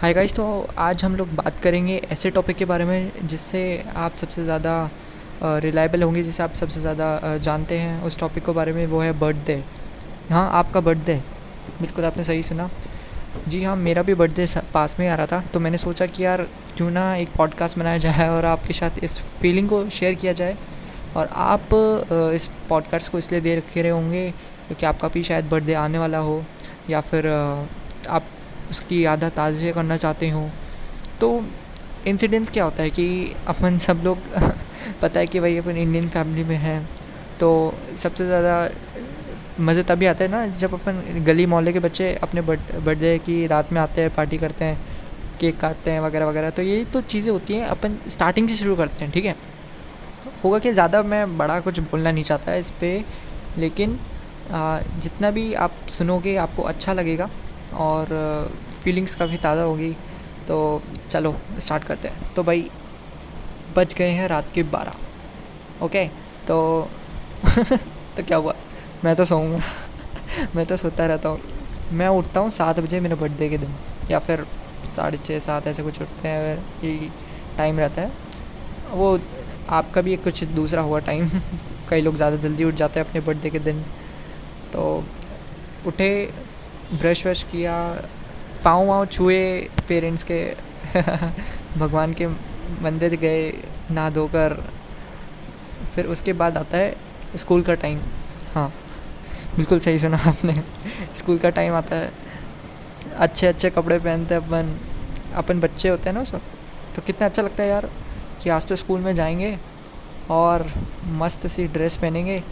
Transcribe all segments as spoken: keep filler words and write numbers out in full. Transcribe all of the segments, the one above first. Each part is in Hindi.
हाय गाइस, तो आज हम लोग बात करेंगे ऐसे टॉपिक के बारे में जिससे आप सबसे ज़्यादा रिलायबल होंगे, जिसे आप सबसे ज़्यादा जानते हैं उस टॉपिक के बारे में। वो है बर्थडे। हाँ, आपका बर्थडे, बिल्कुल आपने सही सुना जी। हाँ, मेरा भी बर्थडे पास में आ रहा था, तो मैंने सोचा कि यार क्यों ना एक पॉडकास्ट बनाया जाए और आपके साथ इस फीलिंग को शेयर किया जाए। और आप इस पॉडकास्ट को इसलिए देख रहे होंगे क्योंकि आपका भी शायद बर्थडे आने वाला हो या फिर आप उसकी आदत ताज़ा करना चाहते हो। तो इंसिडेंस क्या होता है कि अपन सब लोग पता है कि भाई अपन इंडियन फैमिली में हैं, तो सबसे ज़्यादा मज़े तभी आते हैं ना जब अपन गली मोहल्ले के बच्चे अपने बर्थडे की रात में आते हैं, पार्टी करते हैं, केक काटते हैं वगैरह वगैरह। तो ये तो चीज़ें होती हैं। अपन स्टार्टिंग से शुरू करते हैं, ठीक है। होगा कि ज़्यादा मैं बड़ा कुछ बोलना नहीं चाहता इस पर, लेकिन आ, जितना भी आप सुनोगे आपको अच्छा लगेगा और फीलिंग्स काफ़ी ताज़ा होगी। तो चलो स्टार्ट करते हैं। तो भाई बज गए हैं रात के बारह, ओके। तो तो क्या हुआ, मैं तो सोऊंगा मैं तो सोता रहता हूँ। मैं उठता हूँ सात बजे मेरे बर्थडे के दिन, या फिर साढ़े छः सात ऐसे कुछ उठते हैं, अगर ये टाइम रहता है। वो आपका भी कुछ दूसरा हुआ टाइम कई लोग ज़्यादा जल्दी उठ जाते हैं अपने बर्थडे के दिन। तो उठे, ब्रश व्रश किया, पाँव वाँव छुए पेरेंट्स के भगवान के मंदिर गए नहा धोकर। फिर उसके बाद आता है स्कूल का टाइम। हाँ, बिल्कुल सही सुना आपने, स्कूल का टाइम आता है। अच्छे अच्छे कपड़े पहनते हैं अपन अपन बच्चे होते हैं ना उस वक्त, तो कितना अच्छा लगता है यार कि आज तो स्कूल में जाएंगे और मस्त सी ड्रेस पहनेंगे।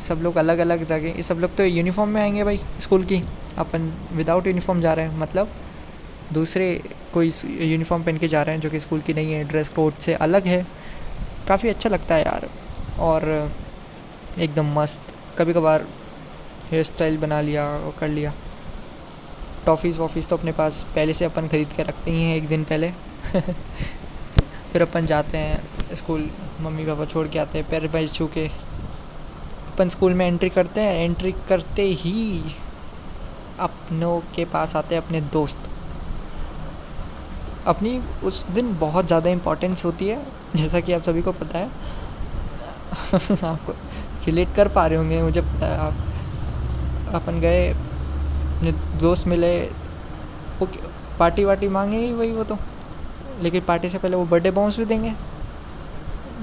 सब लोग अलग अलग रखें, सब लोग तो यूनिफॉर्म में आएंगे भाई स्कूल की, अपन विदाउट यूनिफॉर्म जा रहे हैं, मतलब दूसरे कोई यूनिफॉर्म पहन के जा रहे हैं जो कि स्कूल की नहीं है, ड्रेस कोड से अलग है। काफ़ी अच्छा लगता है यार, और एकदम मस्त। कभी कभार हेयर स्टाइल बना लिया और कर लिया। टॉफ़ीज़ वॉफ़ीज़ तो अपने पास पहले से अपन ख़रीद के रखते ही हैं एक दिन पहले फिर अपन जाते हैं स्कूल, मम्मी पापा छोड़ के आते हैं, पैर पैर छू के अपन स्कूल में एंट्री करते हैं। एंट्री करते ही अपनों के पास आते हैं अपने दोस्त। अपनी उस दिन बहुत ज़्यादा इम्पोर्टेंस होती है, जैसा कि आप सभी को पता है आपको रिलेट कर पा रहे होंगे, मुझे पता है आप। अपन गए, अपने दोस्त मिले, पार्टी वार्टी मांगेंगे वही वो तो, लेकिन पार्टी से पहले वो बर्थडे बाउंस भी देंगे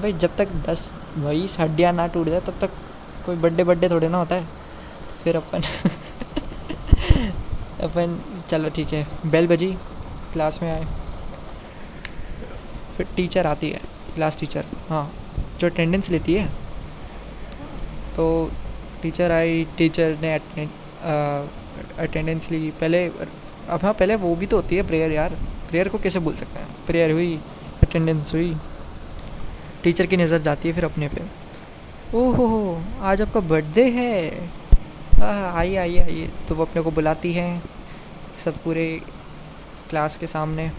भाई। जब तक दस वही हड्डियाँ ना टूट जाए तब तक कोई बर्थडे बर्थडे थोड़े ना होता है। फिर अपन अपन चलो ठीक है, बेल बजी, क्लास में आए। फिर टीचर आती है, क्लास टीचर, हाँ, जो अटेंडेंस लेती है। तो टीचर आई, टीचर ने अटेंडेंस ली पहले। अब हाँ, पहले वो भी तो होती है प्रेयर यार, प्रेयर को कैसे भूल सकते हैं। प्रेयर हुई, अटेंडेंस हुई, टीचर की नज़र जाती है फिर अपने पे। ओहो, आज आपका बर्थडे है, आइए आइए आइए। तो वो अपने को बुलाती है सब पूरे क्लास के सामने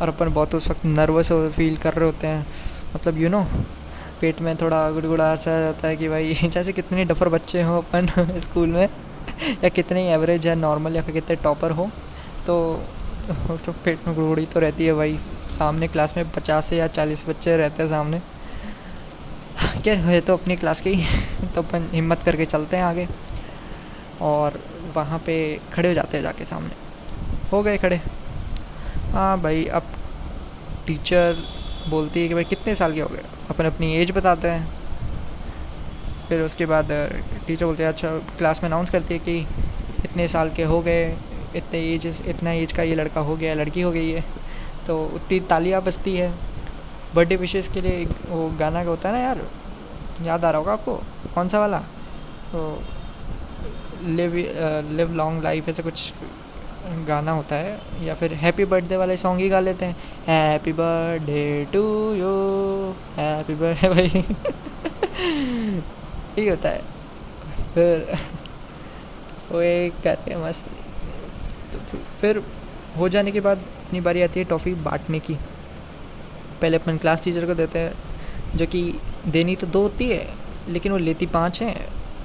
और अपन बहुत उस वक्त नर्वस फील कर रहे होते हैं, मतलब यू नो पेट में थोड़ा गुड़गुड़ा सा रहता है कि भाई जैसे कितने डफर बच्चे हो अपन स्कूल में या कितने एवरेज या नॉर्मल या फिर कितने टॉपर हो। तो, तो पेट में गुड़गुड़ी तो रहती है भाई। सामने क्लास में पचास से या चालीस बच्चे रहते हैं सामने, क्या है तो अपनी क्लास के ही तो अपन हिम्मत करके चलते हैं आगे और वहाँ पे खड़े हो जाते हैं जाके सामने। हो गए खड़े, हाँ भाई। अब टीचर बोलती है कि भाई कितने साल के हो गए, अपन अपनी एज बताते हैं। फिर उसके बाद टीचर बोलते हैं, अच्छा, क्लास में अनाउंस करती है कि इतने साल के हो गए, इतने एज इतना एज का ये लड़का हो गया, लड़की हो गई है। तो उतनी तालियां बजती है। बर्थडे विशेस के लिए एक वो गाना होता है ना यार, याद आ रहा होगा आपको, कौन सा वाला, तो लिव लिव लॉन्ग लाइफ ऐसे कुछ गाना होता है, या फिर हैप्पी बर्थडे वाले सॉन्ग ही गा लेते हैं, happy birthday to you, happy birthday भाई ही होता है। फिर वो एक करके मस्त। तो फिर हो जाने के बाद अपनी बारी आती है टॉफ़ी बांटने की। पहले अपन क्लास टीचर को देते हैं, जो कि देनी तो दो होती है लेकिन वो लेती पांच है,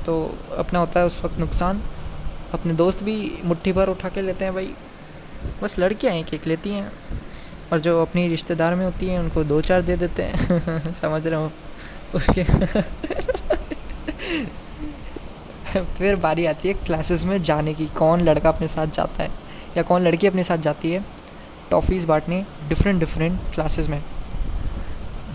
तो अपना होता है उस वक्त नुकसान। अपने दोस्त भी मुट्ठी भर उठा के लेते हैं भाई, बस लड़कियाँ एक एक लेती हैं, और जो अपनी रिश्तेदार में होती हैं उनको दो चार दे देते हैं। समझ रहे हो उसके। फिर बारी आती है क्लासेस में जाने की, कौन लड़का अपने साथ जाता है या कौन लड़की अपने साथ जाती है टॉफ़ीज़ बांटने डिफरेंट डिफरेंट क्लासेस में।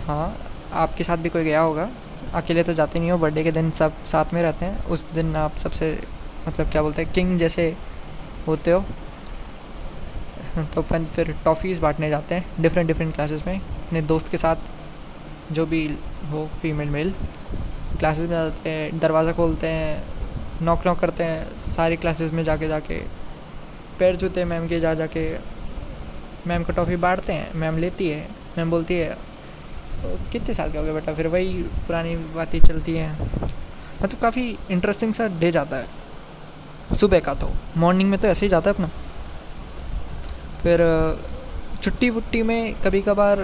हाँ, आपके साथ भी कोई गया होगा, अकेले तो जाते नहीं हो, बर्थडे के दिन सब साथ में रहते हैं। उस दिन आप सबसे मतलब क्या बोलते हैं, किंग जैसे होते हो। तो अपन फिर टॉफ़ीज़ बांटने जाते हैं डिफरेंट डिफरेंट क्लासेस में, अपने दोस्त के साथ जो भी हो, फीमेल मेल। क्लासेस में जाते हैं, दरवाज़ा खोलते हैं, नॉक नॉक करते हैं सारी क्लासेस में जाके जाके पैर जूते मैम के जा जाके। मैम को टॉफ़ी बांटते हैं, मैम लेती है, मैम बोलती है कितने साल के हो गए बेटा, फिर वही पुरानी बातें चलती हैं। मतलब काफ़ी इंटरेस्टिंग सा डे जाता है सुबह का, तो मॉर्निंग में तो ऐसे ही जाता है अपना। फिर छुट्टी वुट्टी में कभी कभार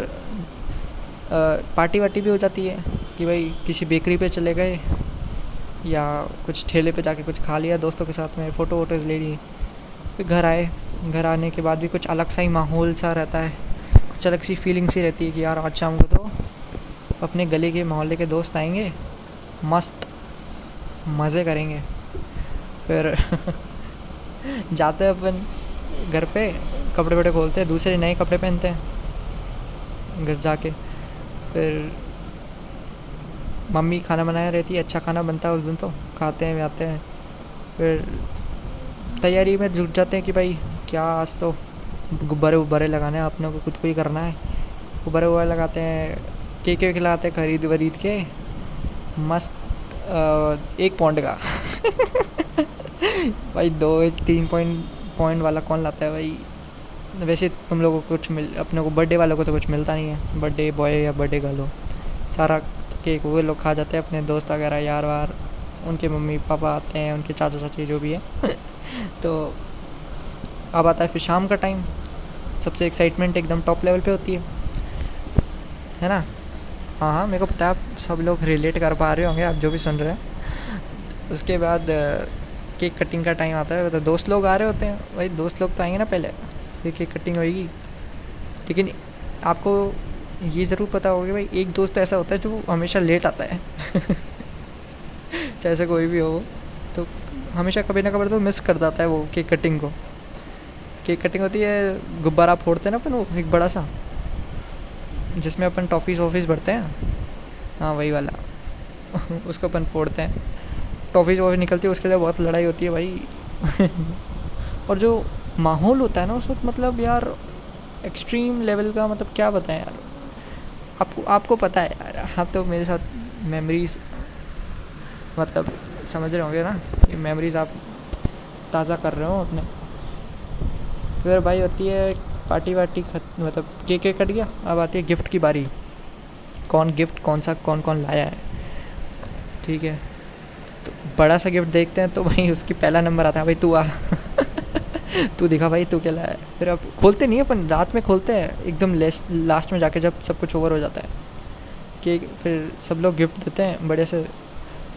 पार्टी वार्टी भी हो जाती है कि भाई किसी बेकरी पे चले गए या कुछ ठेले पे जाके कुछ खा लिया दोस्तों के साथ में, फ़ोटो वोटोज़ ले ली। फिर घर आए, घर आने के बाद भी कुछ अलग सा ही माहौल सा रहता है, कुछ अलग सी फीलिंग सी रहती है कि यार आज शाम को तो अपने गली के मोहल्ले के दोस्त आएंगे, मस्त मज़े करेंगे। फिर जाते हैं अपन घर पे, कपड़े वपड़े खोलते हैं, दूसरे नए कपड़े पहनते हैं घर जाके। फिर मम्मी खाना बनाए रहती है, अच्छा खाना बनता है उस दिन, तो खाते हैं आते हैं। फिर तैयारी में जुट जाते हैं कि भाई क्या आज तो गुब्बारे उब्बारे लगाने हैं, अपने को खुद को ही करना है। गुब्बारे उब्बारे लगाते हैं, केक वेक लाते हैं खरीद वरीद के, मस्त आ, एक पॉइंट का। भाई दो तीन पॉइंट पॉइंट वाला कौन लाता है भाई। वैसे तुम लोगों को कुछ मिल, अपने को बर्थडे वालों को तो कुछ मिलता नहीं है, बर्थडे बॉय या बर्थडे गर्ल हो, सारा केक वो लोग खा जाते हैं। अपने दोस्त वगैरह यार वार, उनके मम्मी पापा आते हैं, उनके चाचा चाची जो भी है। तो अब आता है फिर शाम का टाइम, सबसे एक्साइटमेंट एकदम टॉप लेवल पे होती है है ना। हाँ हाँ, मेरे को पता है आप सब लोग रिलेट कर पा रहे होंगे, आप जो भी सुन रहे हैं। उसके बाद केक कटिंग का टाइम आता है, तो दोस्त लोग आ रहे होते हैं, भाई दोस्त लोग तो आएंगे ना पहले, फिर केक कटिंग होएगी। लेकिन आपको ये ज़रूर पता होगा भाई एक दोस्त तो ऐसा होता है जो हमेशा लेट आता है। जैसे कोई भी हो, तो हमेशा कभी ना कभी तो मिस कर जाता है वो केक कटिंग को। केक कटिंग होती है, गुब्बारा फोड़ते हैं ना अपन, वो एक बड़ा सा जिसमें अपन टॉफ़ीज़ वॉफ़ीज़ भरते हैं, हाँ वही वाला। उसको अपन फोड़ते हैं, टॉफ़ीज़ वॉफ़ी निकलती है, उसके लिए बहुत लड़ाई होती है भाई। और जो माहौल होता है ना उस वक्त, मतलब यार एक्सट्रीम लेवल का, मतलब क्या बताएं यार आपको। आपको पता है यार, आप तो मेरे साथ मेमोरीज़ मतलब समझ रहे होंगे ना, ये मेमोरीज़ आप ताज़ा कर रहे हो अपने। फिर भाई होती है पार्टी वार्टी खत्म, मतलब केक केक कट गया, अब आती है गिफ्ट की बारी, कौन गिफ्ट कौन सा कौन कौन लाया है। ठीक है, तो बड़ा सा गिफ्ट देखते हैं, तो भाई उसकी पहला नंबर आता है, भाई तू आ। तू दिखा भाई तू क्या लाया है। फिर अब खोलते नहीं अपन, रात में खोलते हैं एकदम लास्ट में जाके, जब सब कुछ ओवर हो जाता है केक। फिर सब लोग गिफ्ट देते हैं बड़े से,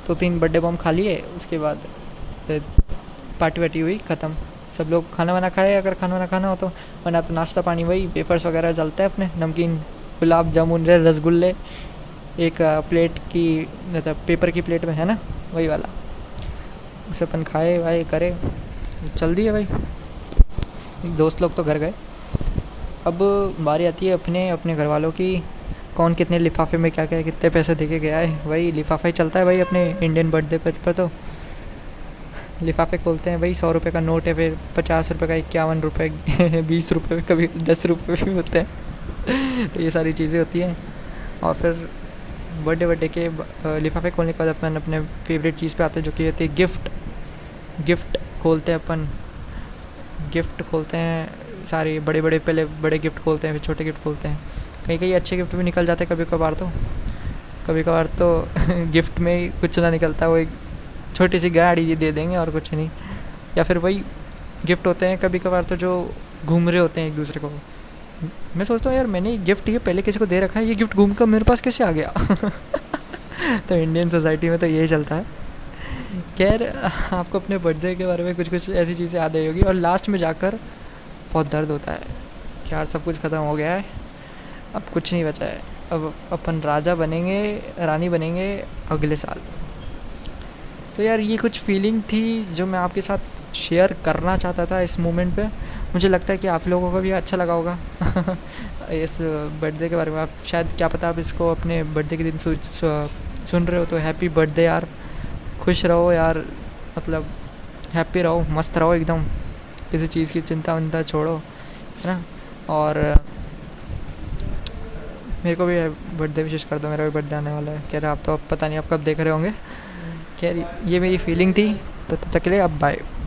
तो तीन बर्थडे बॉम्ब खा लिए। उसके बाद पार्टी वार्टी हुई ख़त्म, सब लोग खाना वाना खाए, अगर खाना वाना खाना हो तो, वरना तो नाश्ता पानी वही वेफर्स वगैरह जलते हैं अपने, नमकीन गुलाब जामुन रसगुल्ले एक प्लेट की मतलब पेपर की प्लेट में है ना वही वाला, उसे अपन खाए वाए करे, चल दिए भाई। दोस्त लोग तो घर गए, अब बारी आती है अपने अपने घर वालों की, कौन कितने लिफाफे में क्या क्या है, कितने पैसे दे के गया है। वही लिफाफा ही चलता है भाई अपने इंडियन बर्थडे पर, पर तो लिफाफे खोलते हैं, वही सौ रुपये का नोट है, फिर पचास रुपये का, इक्यावन रुपये, बीस रुपये, कभी दस रुपये भी होते हैं। तो ये सारी चीज़ें होती हैं। और फिर बर्थडे बर्थडे के लिफाफे खोलने के बाद अपन अपने फेवरेट चीज़ पे आते हैं, जो कि होती है गिफ्ट। गिफ्ट खोलते हैं अपन, गिफ्ट खोलते हैं सारे बड़े बड़े, पहले बड़े गिफ्ट खोलते हैं, फिर छोटे गिफ्ट खोलते हैं। कहीं कहीं अच्छे गिफ्ट भी निकल जाते हैं, कभी कभार तो कभी कभार तो गिफ्ट में कुछ ना निकलता, वो एक छोटी सी गाड़ी दे देंगे और कुछ नहीं। या फिर वही गिफ्ट होते हैं कभी कभार तो जो घूम रहे होते हैं एक दूसरे को। मैं सोचता हूँ यार मैंने गिफ्ट ये पहले किसी को दे रखा है, ये गिफ्ट घूम कर मेरे पास कैसे आ गया। तो इंडियन सोसाइटी में तो यही चलता है। खैर, आपको अपने बर्थडे के बारे में कुछ कुछ ऐसी चीज़ें याद आई होगी, और लास्ट में जाकर बहुत दर्द होता है कि यार सब कुछ ख़त्म हो गया है, अब कुछ नहीं बचा है, अब अपन राजा बनेंगे रानी बनेंगे अगले साल। तो यार ये कुछ फीलिंग थी जो मैं आपके साथ शेयर करना चाहता था इस मोमेंट पे। मुझे लगता है कि आप लोगों को भी अच्छा लगा होगा इस बर्थडे के बारे में। आप शायद क्या पता आप इसको अपने बर्थडे के दिन सुन रहे हो, तो हैप्पी बर्थडे यार, खुश रहो यार, मतलब हैप्पी रहो, मस्त रहो एकदम, किसी चीज़ की चिंता वंता छोड़ो, है ना। और मेरे को भी बर्थडे विशेष कर दो, मेरा भी बर्थडे आने वाला है। कह रहे आप तो, आप पता नहीं आप कब देख रहे होंगे। खैर ये मेरी फीलिंग थी, तो तब तक के लिए अब बाय।